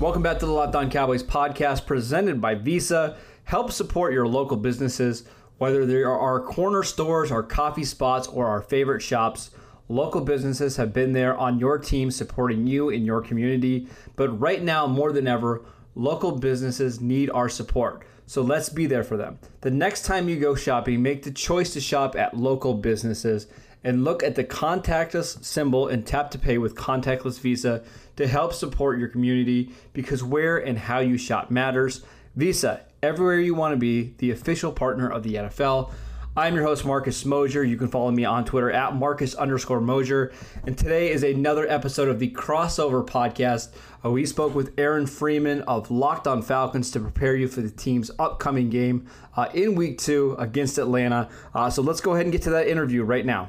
Welcome back to the Locked On Cowboys podcast presented by Visa. Help support your local businesses, whether they are our corner stores, our coffee spots, or our favorite shops. Local businesses have been there on your team supporting you in your community. But right now, more than ever, local businesses need our support. So let's be there for them. The next time you go shopping, make the choice to shop at local businesses and look at the contactless symbol and tap to pay with contactless Visa to help support your community, because where and how you shop matters. Visa, everywhere you want to be, the official partner of the NFL. I'm your host, Marcus Mosher. You can follow me on Twitter at Marcus_Mosher. And today is another episode of the Crossover Podcast. We spoke with Aaron Freeman of Locked On Falcons to prepare you for the team's upcoming game in Week 2 against Atlanta. So let's go ahead and get to that interview right now.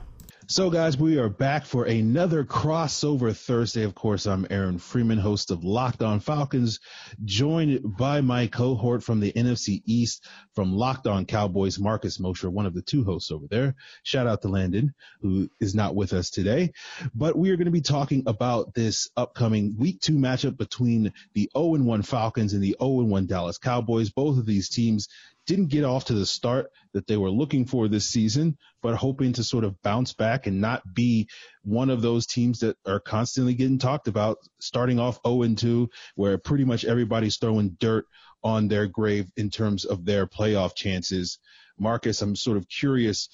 So, guys, we are back for another Crossover Thursday. Of course, I'm Aaron Freeman, host of Locked On Falcons, joined by my cohort from the NFC East from Locked On Cowboys, Marcus Mosher, one of the two hosts over there. Shout out to Landon, who is not with us today. But we are going to be talking about this upcoming Week 2 matchup between the 0-1 Falcons and the 0-1 Dallas Cowboys. Both of these teams didn't get off to the start that they were looking for this season, but hoping to sort of bounce back and not be one of those teams that are constantly getting talked about, starting off 0-2, where pretty much everybody's throwing dirt on their grave in terms of their playoff chances. Marcus, I'm sort of curious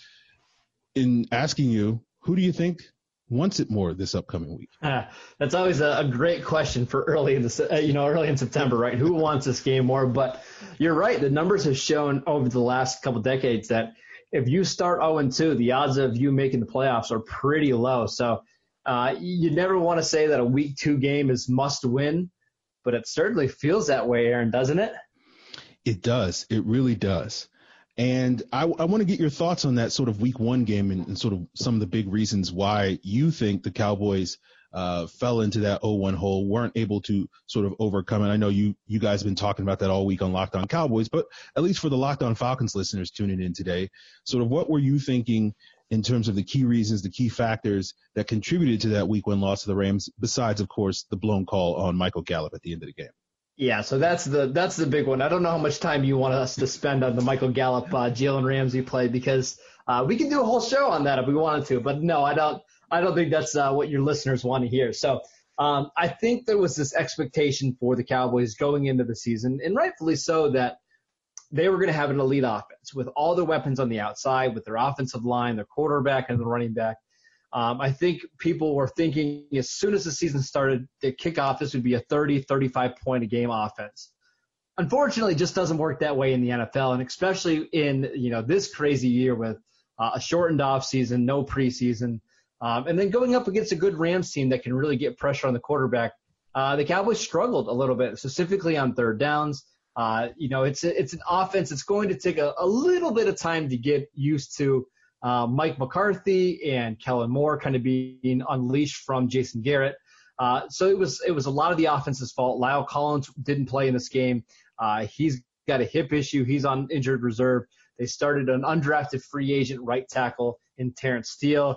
in asking you, who do you think wants it more this upcoming week? That's always a great question for early in September, right? Who wants this game more? But you're right. The numbers have shown over the last couple decades that if you start 0-2, the odds of you making the playoffs are pretty low. So you never want to say that a Week 2 game is must win, but it certainly feels that way, Aaron, doesn't it? It does. It really does. And I want to get your thoughts on that sort of Week 1 game and sort of some of the big reasons why you think the Cowboys fell into that 0-1 hole, weren't able to sort of overcome it. I know you guys have been talking about that all week on Locked On Cowboys, but at least for the Locked On Falcons listeners tuning in today, sort of what were you thinking in terms of the key reasons, the key factors that contributed to that Week 1 loss to the Rams, besides, of course, the blown call on Michael Gallup at the end of the game? Yeah, so that's the big one. I don't know how much time you want us to spend on the Michael Gallup, Jalen Ramsey play, because we can do a whole show on that if we wanted to. But no, I don't think that's what your listeners want to hear. So I think there was this expectation for the Cowboys going into the season, and rightfully so, that they were going to have an elite offense with all their weapons on the outside, with their offensive line, their quarterback, and the running back. I think people were thinking as soon as the season started, the kickoff, this would be a 30, 35-point a game offense. Unfortunately, it just doesn't work that way in the NFL, and especially in this crazy year with a shortened offseason, no preseason, and then going up against a good Rams team that can really get pressure on the quarterback. The Cowboys struggled a little bit, specifically on third downs. It's an offense that's going to take a little bit of time to get used to. Mike McCarthy and Kellen Moore kind of being unleashed from Jason Garrett. So it was a lot of the offense's fault. La'el Collins didn't play in this game. He's got a hip issue. He's on injured reserve. They started an undrafted free agent right tackle in Terrence Steele.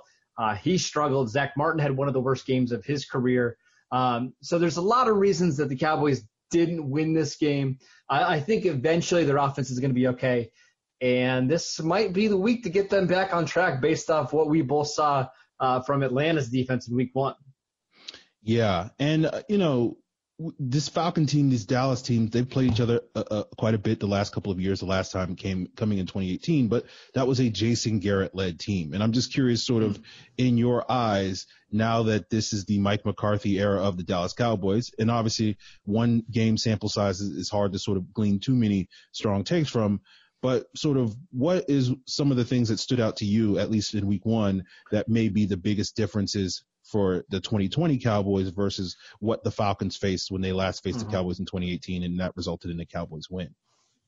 He struggled. Zach Martin had one of the worst games of his career. So there's a lot of reasons that the Cowboys didn't win this game. I think eventually their offense is going to be okay. And this might be the week to get them back on track based off what we both saw from Atlanta's defense in Week 1. Yeah. And, this Falcon team, these Dallas teams, they've played each other quite a bit the last couple of years. The last time coming in 2018, but that was a Jason Garrett-led team. And I'm just curious, sort of in your eyes, now that this is the Mike McCarthy era of the Dallas Cowboys, and obviously one game sample size is hard to sort of glean too many strong takes from, but sort of what is some of the things that stood out to you, at least in week one, that may be the biggest differences for the 2020 Cowboys versus what the Falcons faced when they last faced the Cowboys in 2018, and that resulted in the Cowboys win?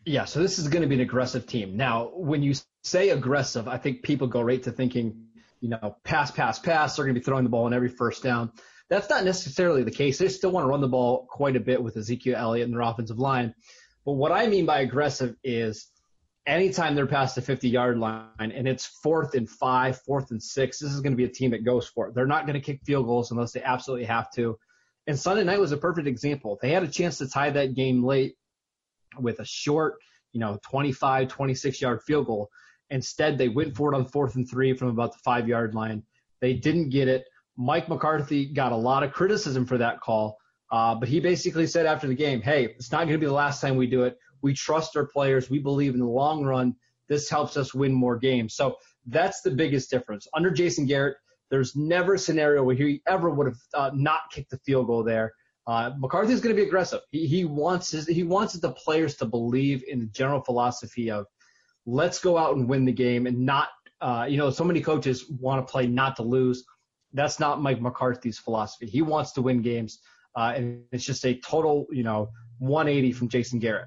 Yeah, so this is going to be an aggressive team. Now, when you say aggressive, I think people go right to thinking, you know, pass. They're going to be throwing the ball on every first down. That's not necessarily the case. They still want to run the ball quite a bit with Ezekiel Elliott and their offensive line. But what I mean by aggressive is anytime they're past the 50-yard line and it's 4th and 5, 4th and 6, this is going to be a team that goes for it. They're not going to kick field goals unless they absolutely have to. And Sunday night was a perfect example. They had a chance to tie that game late with a short, 25, 26-yard field goal. Instead, they went for it on 4th and 3 from about the 5-yard line. They didn't get it. Mike McCarthy got a lot of criticism for that call, but he basically said after the game, hey, it's not going to be the last time we do it. We trust our players. We believe in the long run this helps us win more games. So that's the biggest difference. Under Jason Garrett, there's never a scenario where he ever would have not kicked the field goal there. McCarthy's going to be aggressive. He wants the players to believe in the general philosophy of let's go out and win the game and not, so many coaches want to play not to lose. That's not Mike McCarthy's philosophy. He wants to win games, and it's just a total, 180 from Jason Garrett.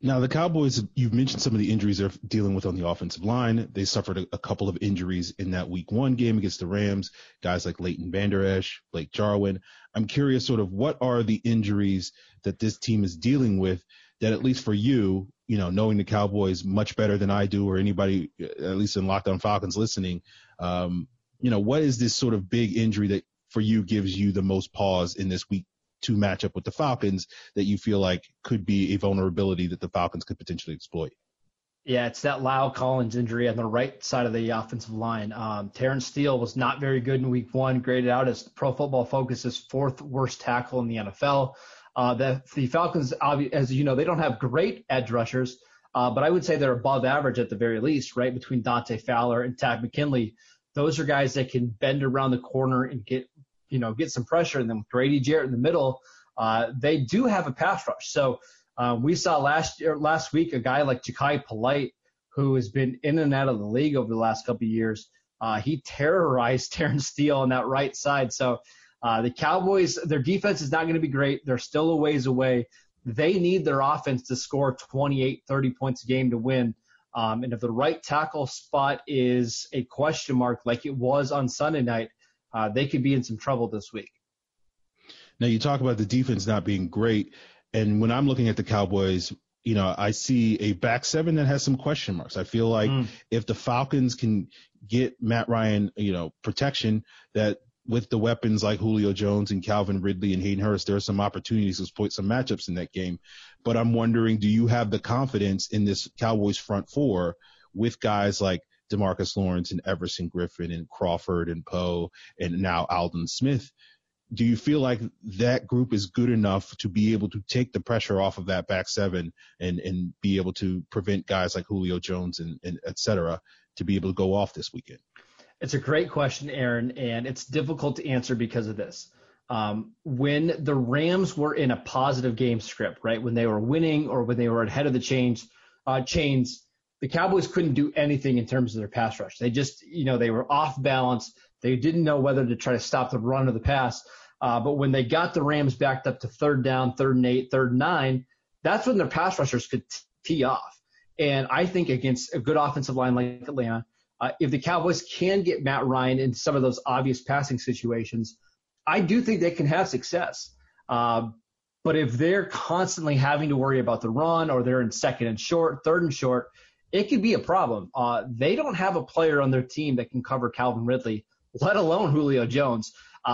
Now, the Cowboys, you've mentioned some of the injuries they're dealing with on the offensive line. They suffered a couple of injuries in that week one game against the Rams, guys like Leighton Vander Esch, Blake Jarwin. I'm curious sort of what are the injuries that this team is dealing with that, at least for you, knowing the Cowboys much better than I do or anybody, at least in Locked On Falcons listening, what is this sort of big injury that for you gives you the most pause in this week two matchup with the Falcons that you feel like could be a vulnerability that the Falcons could potentially exploit? Yeah, it's that La'el Collins injury on the right side of the offensive line. Terrence Steele was not very good in week one, graded out as Pro Football Focus's 4th worst tackle in the NFL. The Falcons, as you know, they don't have great edge rushers, but I would say they're above average at the very least, right, between Dante Fowler and Takk McKinley. Those are guys that can bend around the corner and get some pressure. And then with Grady Jarrett in the middle, they do have a pass rush. So we saw last week a guy like Ja'Kai Polite, who has been in and out of the league over the last couple of years. He terrorized Terrence Steele on that right side. So the Cowboys, their defense is not going to be great. They're still a ways away. They need their offense to score 28, 30 points a game to win. And if the right tackle spot is a question mark like it was on Sunday night, they could be in some trouble this week. Now, you talk about the defense not being great, and when I'm looking at the Cowboys, I see a back seven that has some question marks. I feel like if the Falcons can get Matt Ryan, protection, that with the weapons like Julio Jones and Calvin Ridley and Hayden Hurst, there are some opportunities to exploit some matchups in that game. But I'm wondering, do you have the confidence in this Cowboys front four with guys like Demarcus Lawrence and Everson Griffen and Crawford and Poe and now Aldon Smith? Do you feel like that group is good enough to be able to take the pressure off of that back seven and be able to prevent guys like Julio Jones and et cetera to be able to go off this weekend? It's a great question, Aaron, and it's difficult to answer because of this. When the Rams were in a positive game script, right, when they were winning or when they were ahead of the chains, the Cowboys couldn't do anything in terms of their pass rush. They just, they were off balance. They didn't know whether to try to stop the run or the pass. But when they got the Rams backed up to 3rd down, 3rd and 8, 3rd and 9, that's when their pass rushers could tee off. And I think against a good offensive line like Atlanta, if the Cowboys can get Matt Ryan in some of those obvious passing situations, I do think they can have success. But if they're constantly having to worry about the run or they're in 2nd and short, 3rd and short, it could be a problem. They don't have a player on their team that can cover Calvin Ridley, let alone Julio Jones.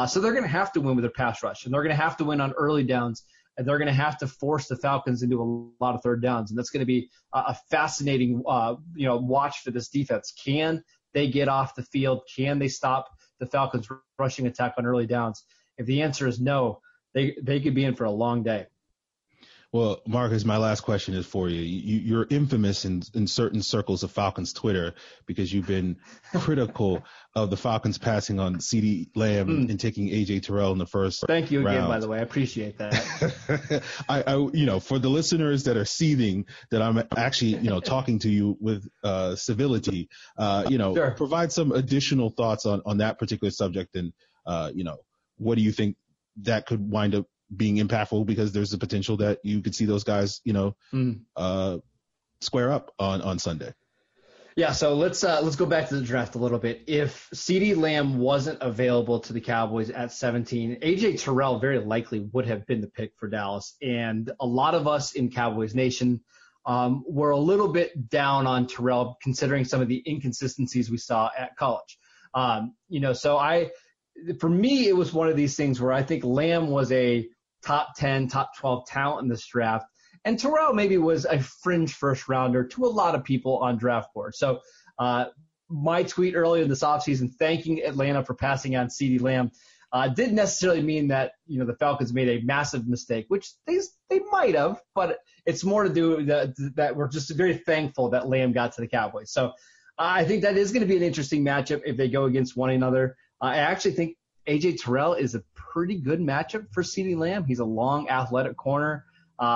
So they're going to have to win with their pass rush, and they're going to have to win on early downs, and they're going to have to force the Falcons into a lot of 3rd downs. And that's going to be a fascinating, watch for this defense. Can they get off the field? Can they stop the Falcons' rushing attack on early downs? If the answer is no, they could be in for a long day. Well, Marcus, my last question is for you. You're infamous in certain circles of Falcons Twitter because you've been critical of the Falcons passing on CeeDee Lamb and taking A.J. Terrell in the first round. Thank you again, by the way. I appreciate that. I for the listeners that are seething that I'm actually, talking to you with civility, sure. Provide some additional thoughts on that particular subject and, what do you think that could wind up being impactful, because there's the potential that you could see those guys, square up on Sunday. Yeah. So let's go back to the draft a little bit. If CeeDee Lamb wasn't available to the Cowboys at 17, A.J. Terrell very likely would have been the pick for Dallas. And a lot of us in Cowboys Nation were a little bit down on Terrell considering some of the inconsistencies we saw at college. For me, it was one of these things where I think Lamb was a top 10, top 12 talent in this draft, and Terrell maybe was a fringe first rounder to a lot of people on draft boards. So my tweet earlier in this offseason thanking Atlanta for passing on CeeDee Lamb didn't necessarily mean that the Falcons made a massive mistake, which they might have, but it's more to do with that we're just very thankful that Lamb got to the Cowboys. So I think that is going to be an interesting matchup if they go against one another. I actually think A.J. Terrell is a pretty good matchup for CeeDee Lamb. He's a long, athletic corner.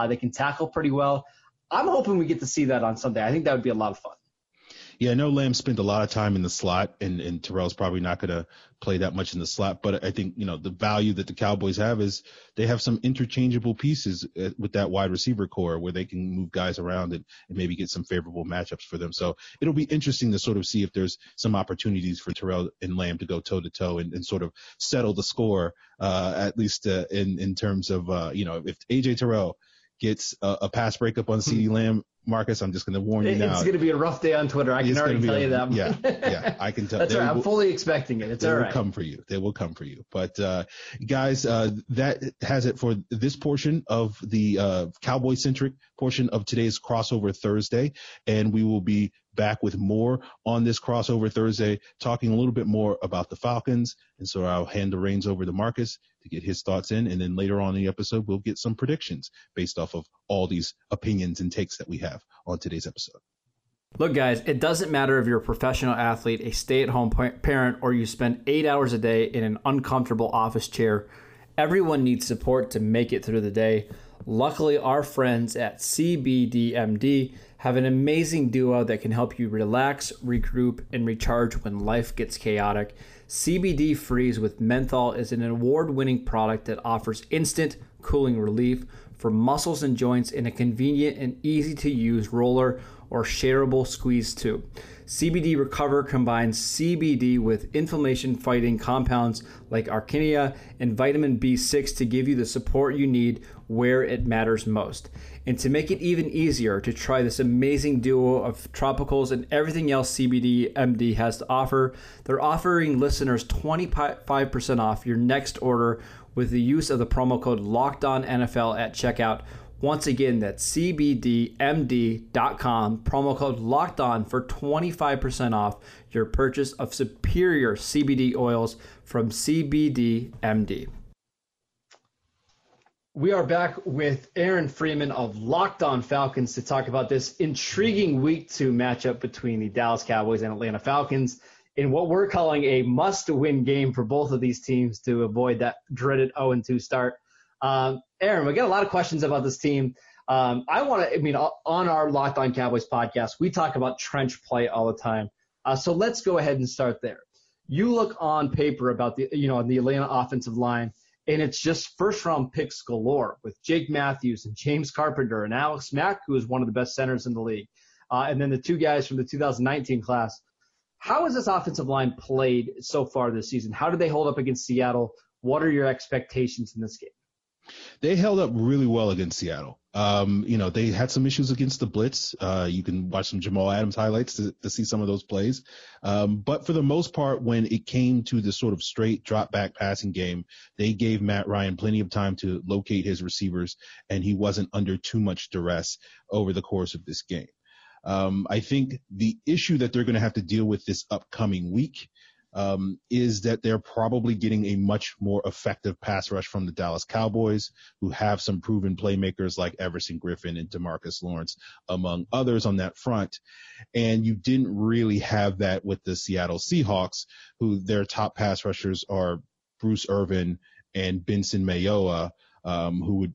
They can tackle pretty well. I'm hoping we get to see that on Sunday. I think that would be a lot of fun. Yeah, I know Lamb spent a lot of time in the slot, and Terrell's probably not going to play that much in the slot. But I think, the value that the Cowboys have is they have some interchangeable pieces with that wide receiver core where they can move guys around and maybe get some favorable matchups for them. So it'll be interesting to sort of see if there's some opportunities for Terrell and Lamb to go toe-to-toe and sort of settle the score, at least in terms of, if A.J. Terrell gets a pass breakup on CeeDee Lamb, Marcus, I'm just going to warn you now. It's going to be a rough day on Twitter. I can already tell you that. Yeah, I can tell. That's right. I'm fully expecting it. It's all right. They will come for you. But guys, that has it for this portion of the Cowboy-centric portion of today's Crossover Thursday, and we will be back with more on this Crossover Thursday, talking a little bit more about the Falcons. And so I'll hand the reins over to Marcus to get his thoughts in. And then later on in the episode, we'll get some predictions based off of all these opinions and takes that we have on today's episode. Look, guys, it doesn't matter if you're a professional athlete, a stay-at-home parent, or you spend 8 hours a day in an uncomfortable office chair. Everyone needs support to make it through the day. Luckily, our friends at CBDMD have an amazing duo that can help you relax, regroup, and recharge when life gets chaotic. CBD Freeze with Menthol is an award-winning product that offers instant cooling relief for muscles and joints in a convenient and easy-to-use roller or shareable squeeze tube. CBD Recover combines CBD with inflammation-fighting compounds like Arnica and vitamin B6 to give you the support you need where it matters most. And to make it even easier to try this amazing duo of tropicals and everything else CBDMD has to offer, they're offering listeners 25% off your next order with the use of the promo code LOCKEDONNFL at checkout. Once again, that's CBDMD.com, promo code LOCKEDON for 25% off your purchase of superior CBD oils from CBDMD. We are back with Aaron Freeman of Locked On Falcons to talk about this intriguing Week 2 matchup between the Dallas Cowboys and Atlanta Falcons in what we're calling a must-win game for both of these teams to avoid that dreaded 0-2 start. Aaron, we got a lot of questions about this team. On our Locked On Cowboys podcast, we talk about trench play all the time. So let's go ahead and start there. You look on paper about the Atlanta offensive line, and it's just first-round picks galore with Jake Matthews and James Carpenter and Alex Mack, who is one of the best centers in the league, and then the two guys from the 2019 class. How has this offensive line played so far this season? How did they hold up against Seattle? What are your expectations in this game? They held up really well against Seattle. They had some issues against the blitz. You can watch some Jamal Adams highlights to see some of those plays. But for the most part, when it came to the sort of straight drop back passing game, they gave Matt Ryan plenty of time to locate his receivers, and he wasn't under too much duress over the course of this game. I think the issue that they're going to have to deal with this upcoming week is that they're probably getting a much more effective pass rush from the Dallas Cowboys, who have some proven playmakers like Everson Griffen and Demarcus Lawrence, among others on that front. And you didn't really have that with the Seattle Seahawks, who their top pass rushers are Bruce Irvin and Benson Mayowa, who would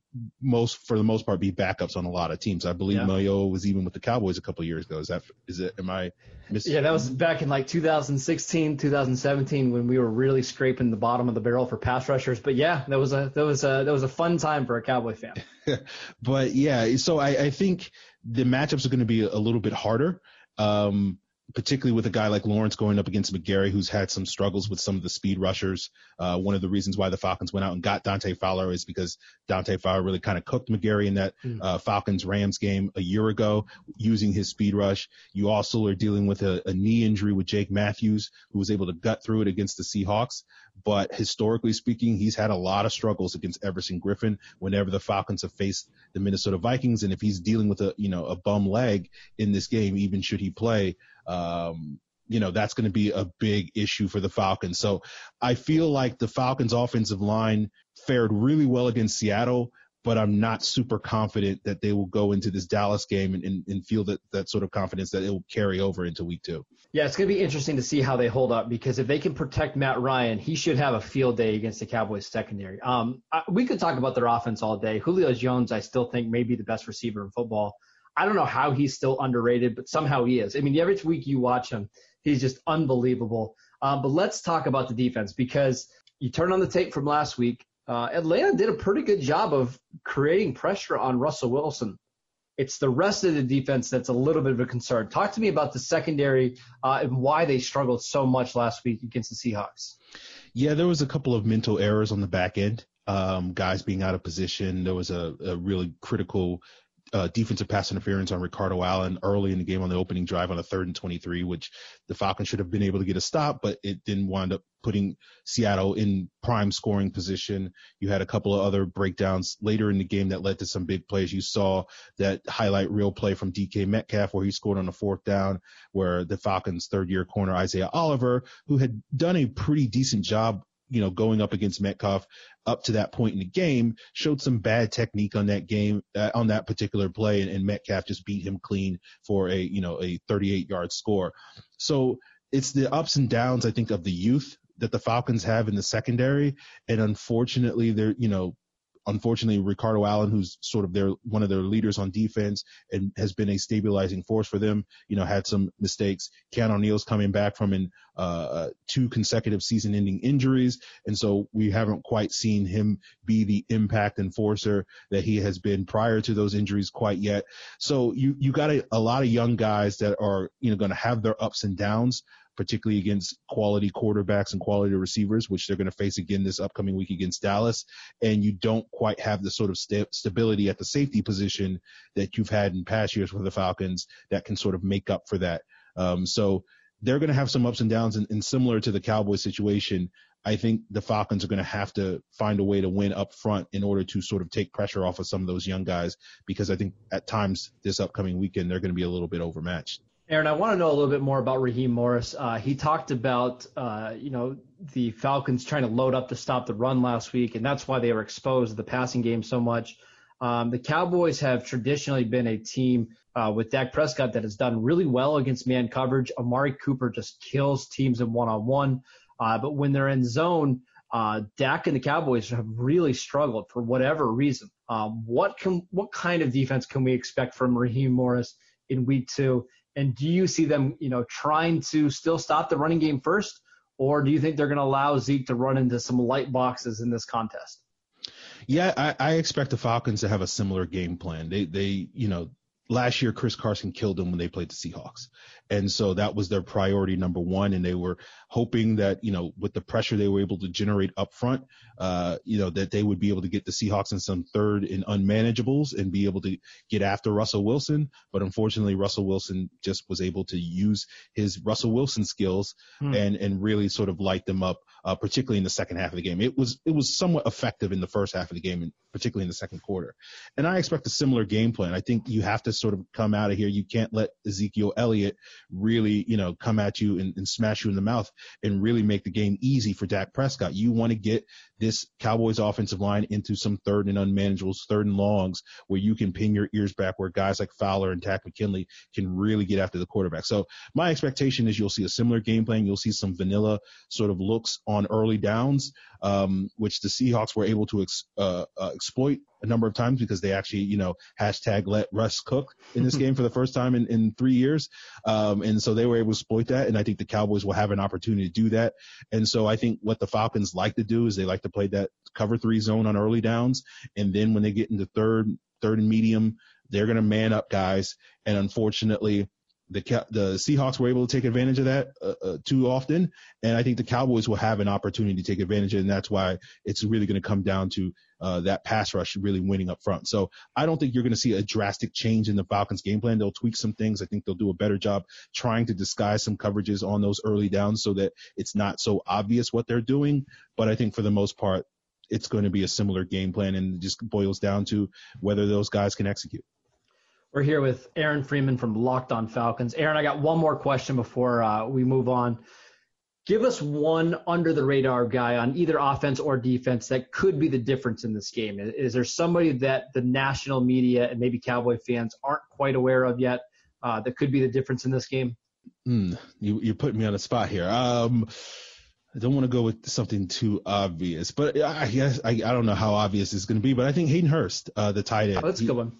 for the most part be backups on a lot of teams. I believe Mayowa was even with the Cowboys a couple of years ago. Is it? Am I missing? Yeah, that was back in like 2016, 2017 when we were really scraping the bottom of the barrel for pass rushers. But yeah, that was a fun time for a Cowboy fan. But yeah, so I think the matchups are going to be a little bit harder. Particularly with a guy like Lawrence going up against McGarry, who's had some struggles with some of the speed rushers. One of the reasons why the Falcons went out and got Dante Fowler is because Dante Fowler really kind of cooked McGarry in that Falcons-Rams game a year ago using his speed rush. You also are dealing with a knee injury with Jake Matthews, who was able to gut through it against the Seahawks. But historically speaking, he's had a lot of struggles against Everson Griffen whenever the Falcons have faced the Minnesota Vikings. And if he's dealing with a bum leg in this game, even should he play, that's going to be a big issue for the Falcons. So I feel like the Falcons offensive line fared really well against Seattle, but I'm not super confident that they will go into this Dallas game and feel that sort of confidence that it will carry over into week 2. Yeah, it's going to be interesting to see how they hold up, because if they can protect Matt Ryan, he should have a field day against the Cowboys secondary. We could talk about their offense all day. Julio Jones, I still think, may be the best receiver in football. I don't know how he's still underrated, but somehow he is. I mean, every week you watch him, he's just unbelievable. But let's talk about the defense, because you turn on the tape from last week, Atlanta did a pretty good job of creating pressure on Russell Wilson. It's the rest of the defense that's a little bit of a concern. Talk to me about the secondary and why they struggled so much last week against the Seahawks. Yeah, there was a couple of mental errors on the back end, guys being out of position. There was a really critical defensive pass interference on Ricardo Allen early in the game on the opening drive on a 3rd and 23, which the Falcons should have been able to get a stop, but it didn't wind up putting Seattle in prime scoring position. You had a couple of other breakdowns later in the game that led to some big plays. You saw that highlight reel play from DK Metcalf where he scored on a 4th down, where the Falcons' third-year corner Isaiah Oliver, who had done a pretty decent job going up against Metcalf up to that point in the game, showed some bad technique on that game, on that particular play, and Metcalf just beat him clean for a 38-yard score. So it's the ups and downs, I think, of the youth that the Falcons have in the secondary. And unfortunately, Unfortunately, Ricardo Allen, who's sort of one of their leaders on defense and has been a stabilizing force for them, had some mistakes. Keanu Neal's coming back from 2 consecutive season-ending injuries, and so we haven't quite seen him be the impact enforcer that he has been prior to those injuries quite yet. So you got a lot of young guys that are going to have their ups and downs, particularly against quality quarterbacks and quality receivers, which they're going to face again this upcoming week against Dallas. And you don't quite have the sort of stability at the safety position that you've had in past years with the Falcons that can sort of make up for that. So they're going to have some ups and downs, and similar to the Cowboys situation, I think the Falcons are going to have to find a way to win up front in order to sort of take pressure off of some of those young guys, because I think at times this upcoming weekend, they're going to be a little bit overmatched. Aaron, I want to know a little bit more about Raheem Morris. He talked about, the Falcons trying to load up to stop the run last week, and that's why they were exposed to the passing game so much. The Cowboys have traditionally been a team with Dak Prescott that has done really well against man coverage. Amari Cooper just kills teams in one-on-one. But when they're in zone, Dak and the Cowboys have really struggled for whatever reason. What kind of defense can we expect from Raheem Morris in week 2? And do you see them, trying to still stop the running game first, or do you think they're going to allow Zeke to run into some light boxes in this contest? Yeah, I expect the Falcons to have a similar game plan. They last year, Chris Carson killed them when they played the Seahawks. And so that was their priority number one. And they were hoping that, with the pressure they were able to generate up front, that they would be able to get the Seahawks in some third and unmanageables and be able to get after Russell Wilson. But unfortunately, Russell Wilson just was able to use his Russell Wilson skills and really sort of light them up, particularly in the second half of the game. It was somewhat effective in the first half of the game, and particularly in the second quarter. And I expect a similar game plan. I think you have to sort of come out of here. You can't let Ezekiel Elliott really, you know, come at you and smash you in the mouth and really make the game easy for Dak Prescott. You want to get this Cowboys offensive line into some third and unmanageables, third and longs, where you can pin your ears back, where guys like Fowler and Takk McKinley can really get after the quarterback. So my expectation is you'll see a similar game plan. You'll see some vanilla sort of looks on early downs, which the Seahawks were able to exploit a number of times, because they actually, you know, hashtag let Russ cook in this game for the first time in 3 years. And so they were able to exploit that. And I think the Cowboys will have an opportunity to do that. And so I think what the Falcons like to do is they like to play that cover three zone on early downs. And then when they get into third and medium, they're going to man up guys. And unfortunately, the Seahawks were able to take advantage of that too often. And I think the Cowboys will have an opportunity to take advantage of it. And that's why it's really going to come down to that pass rush really winning up front. So I don't think you're going to see a drastic change in the Falcons game plan. They'll tweak some things. I think they'll do a better job trying to disguise some coverages on those early downs so that it's not so obvious what they're doing. But I think for the most part, it's going to be a similar game plan, and it just boils down to whether those guys can execute. We're here with Aaron Freeman from Locked On Falcons. Aaron, I got one more question before we move on. Give us one under-the-radar guy on either offense or defense that could be the difference in this game. Is there somebody that the national media and maybe Cowboy fans aren't quite aware of yet that could be the difference in this game? You're putting me on the spot here. I don't want to go with something too obvious, but I guess I don't know how obvious it's going to be, but I think Hayden Hurst, the tight end. Oh, that's a good one.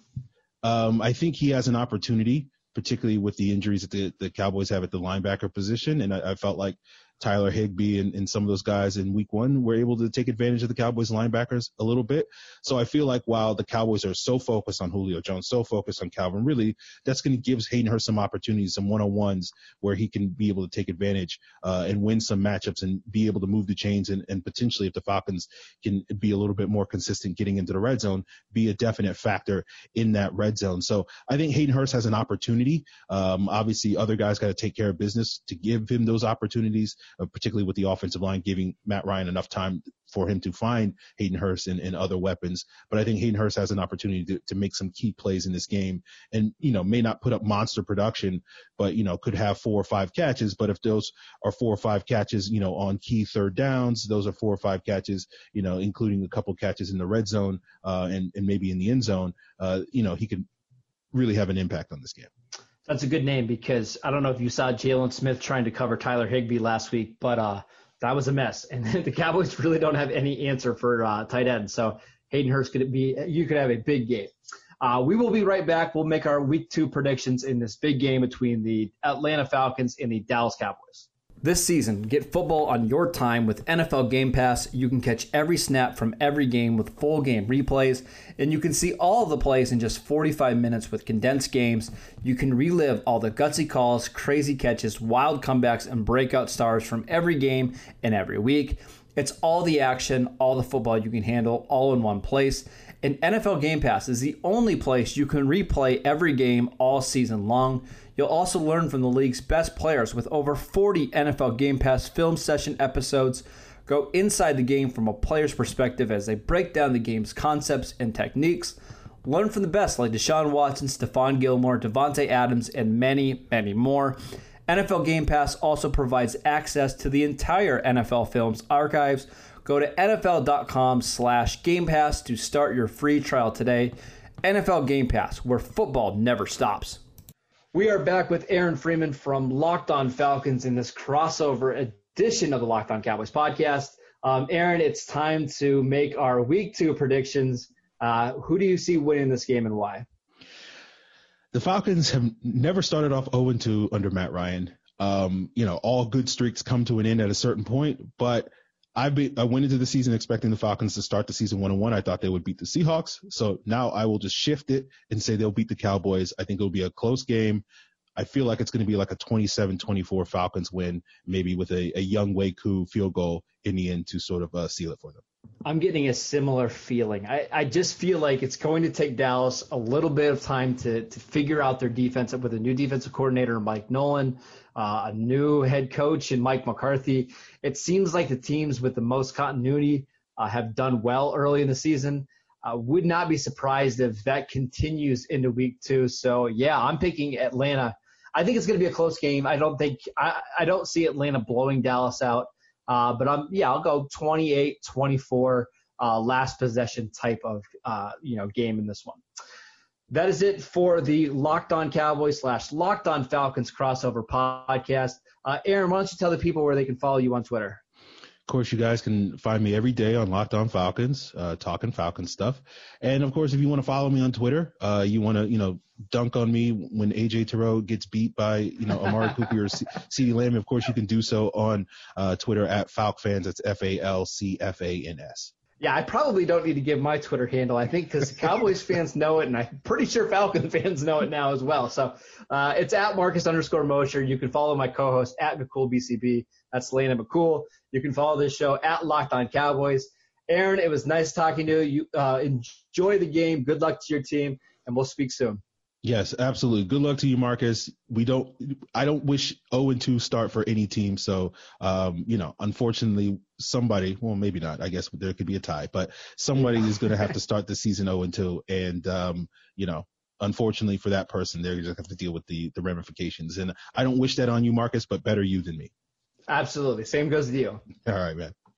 I think he has an opportunity, particularly with the injuries that the Cowboys have at the linebacker position. And I felt like Tyler Higbee and some of those guys in week one were able to take advantage of the Cowboys linebackers a little bit. So I feel like while the Cowboys are so focused on Julio Jones, so focused on Calvin Ridley, that's going to give Hayden Hurst some opportunities, some one-on-ones where he can be able to take advantage and win some matchups and be able to move the chains and potentially, if the Falcons can be a little bit more consistent getting into the red zone, be a definite factor in that red zone. So I think Hayden Hurst has an opportunity. Obviously, other guys got to take care of business to give him those opportunities, particularly with the offensive line giving Matt Ryan enough time for him to find Hayden Hurst and other weapons. But I think Hayden Hurst has an opportunity to make some key plays in this game and, you know, may not put up monster production, but, you know, could have 4 or 5 catches. But if those are 4 or 5 catches, you know, on key third downs, those are 4 or 5 catches, you know, including a couple catches in the red zone and maybe in the end zone, you know, he could really have an impact on this game. That's a good name, because I don't know if you saw Jalen Smith trying to cover Tyler Higbee last week, but that was a mess. And the Cowboys really don't have any answer for tight end. So Hayden Hurst could have a big game. We will be right back. We'll make our week 2 predictions in this big game between the Atlanta Falcons and the Dallas Cowboys. This season, get football on your time with NFL Game Pass. You can catch every snap from every game with full game replays, and you can see all of the plays in just 45 minutes with condensed games. You can relive all the gutsy calls, crazy catches, wild comebacks, and breakout stars from every game and every week. It's all the action, all the football you can handle, all in one place. And NFL Game Pass is the only place you can replay every game all season long. You'll also learn from the league's best players with over 40 NFL Game Pass film session episodes. Go inside the game from a player's perspective as they break down the game's concepts and techniques. Learn from the best like Deshaun Watson, Stephon Gilmore, Devontae Adams, and many, many more. NFL Game Pass also provides access to the entire NFL Films archives. Go to NFL.com/Game Pass to start your free trial today. NFL Game Pass, where football never stops. We are back with Aaron Freeman from Locked On Falcons in this crossover edition of the Locked On Cowboys podcast. Aaron, it's time to make our week 2 predictions. Who do you see winning this game and why? The Falcons have never started off 0-2 under Matt Ryan. You know, all good streaks come to an end at a certain point, but I went into the season expecting the Falcons to start the season 1-1. I thought they would beat the Seahawks. So now I will just shift it and say they'll beat the Cowboys. I think it'll be a close game. I feel like it's going to be like a 27-24 Falcons win, maybe with a young Waku field goal in the end to sort of seal it for them. I'm getting a similar feeling. I just feel like it's going to take Dallas a little bit of time to figure out their defense with a new defensive coordinator, Mike Nolan, a new head coach, and Mike McCarthy. It seems like the teams with the most continuity have done well early in the season. Would not be surprised if that continues into week two. So, yeah, I'm picking Atlanta. I think it's going to be a close game. I don't see Atlanta blowing Dallas out. But I'll go 28-24, last possession type of game in this one. That is it for the Locked On Cowboys / Locked On Falcons crossover podcast. Aaron, why don't you tell the people where they can follow you on Twitter? Of course, you guys can find me every day on Locked On Falcons, talking Falcons stuff. And of course, if you want to follow me on Twitter, you want to dunk on me when A.J. Terrell gets beat by Amari Cooper or CeeDee Lamb. Of course, you can do so on Twitter at FalcFans. That's FalcFans. Yeah, I probably don't need to give my Twitter handle, I think, because Cowboys fans know it, and I'm pretty sure Falcon fans know it now as well. So it's at Marcus_Mosher. You can follow my co-host at McCoolBCB. That's Lana McCool. You can follow this show at Locked On Cowboys. Aaron, it was nice talking to you. Enjoy the game. Good luck to your team, and we'll speak soon. Yes, absolutely. Good luck to you, Marcus. I don't wish 0-2 start for any team. So, unfortunately, somebody, well, maybe not, I guess there could be a tie, but somebody is going to have to start the season 0-2. And, unfortunately for that person, they're just going to have to deal with the ramifications. And I don't wish that on you, Marcus, but better you than me. Absolutely. Same goes to you. All right, man.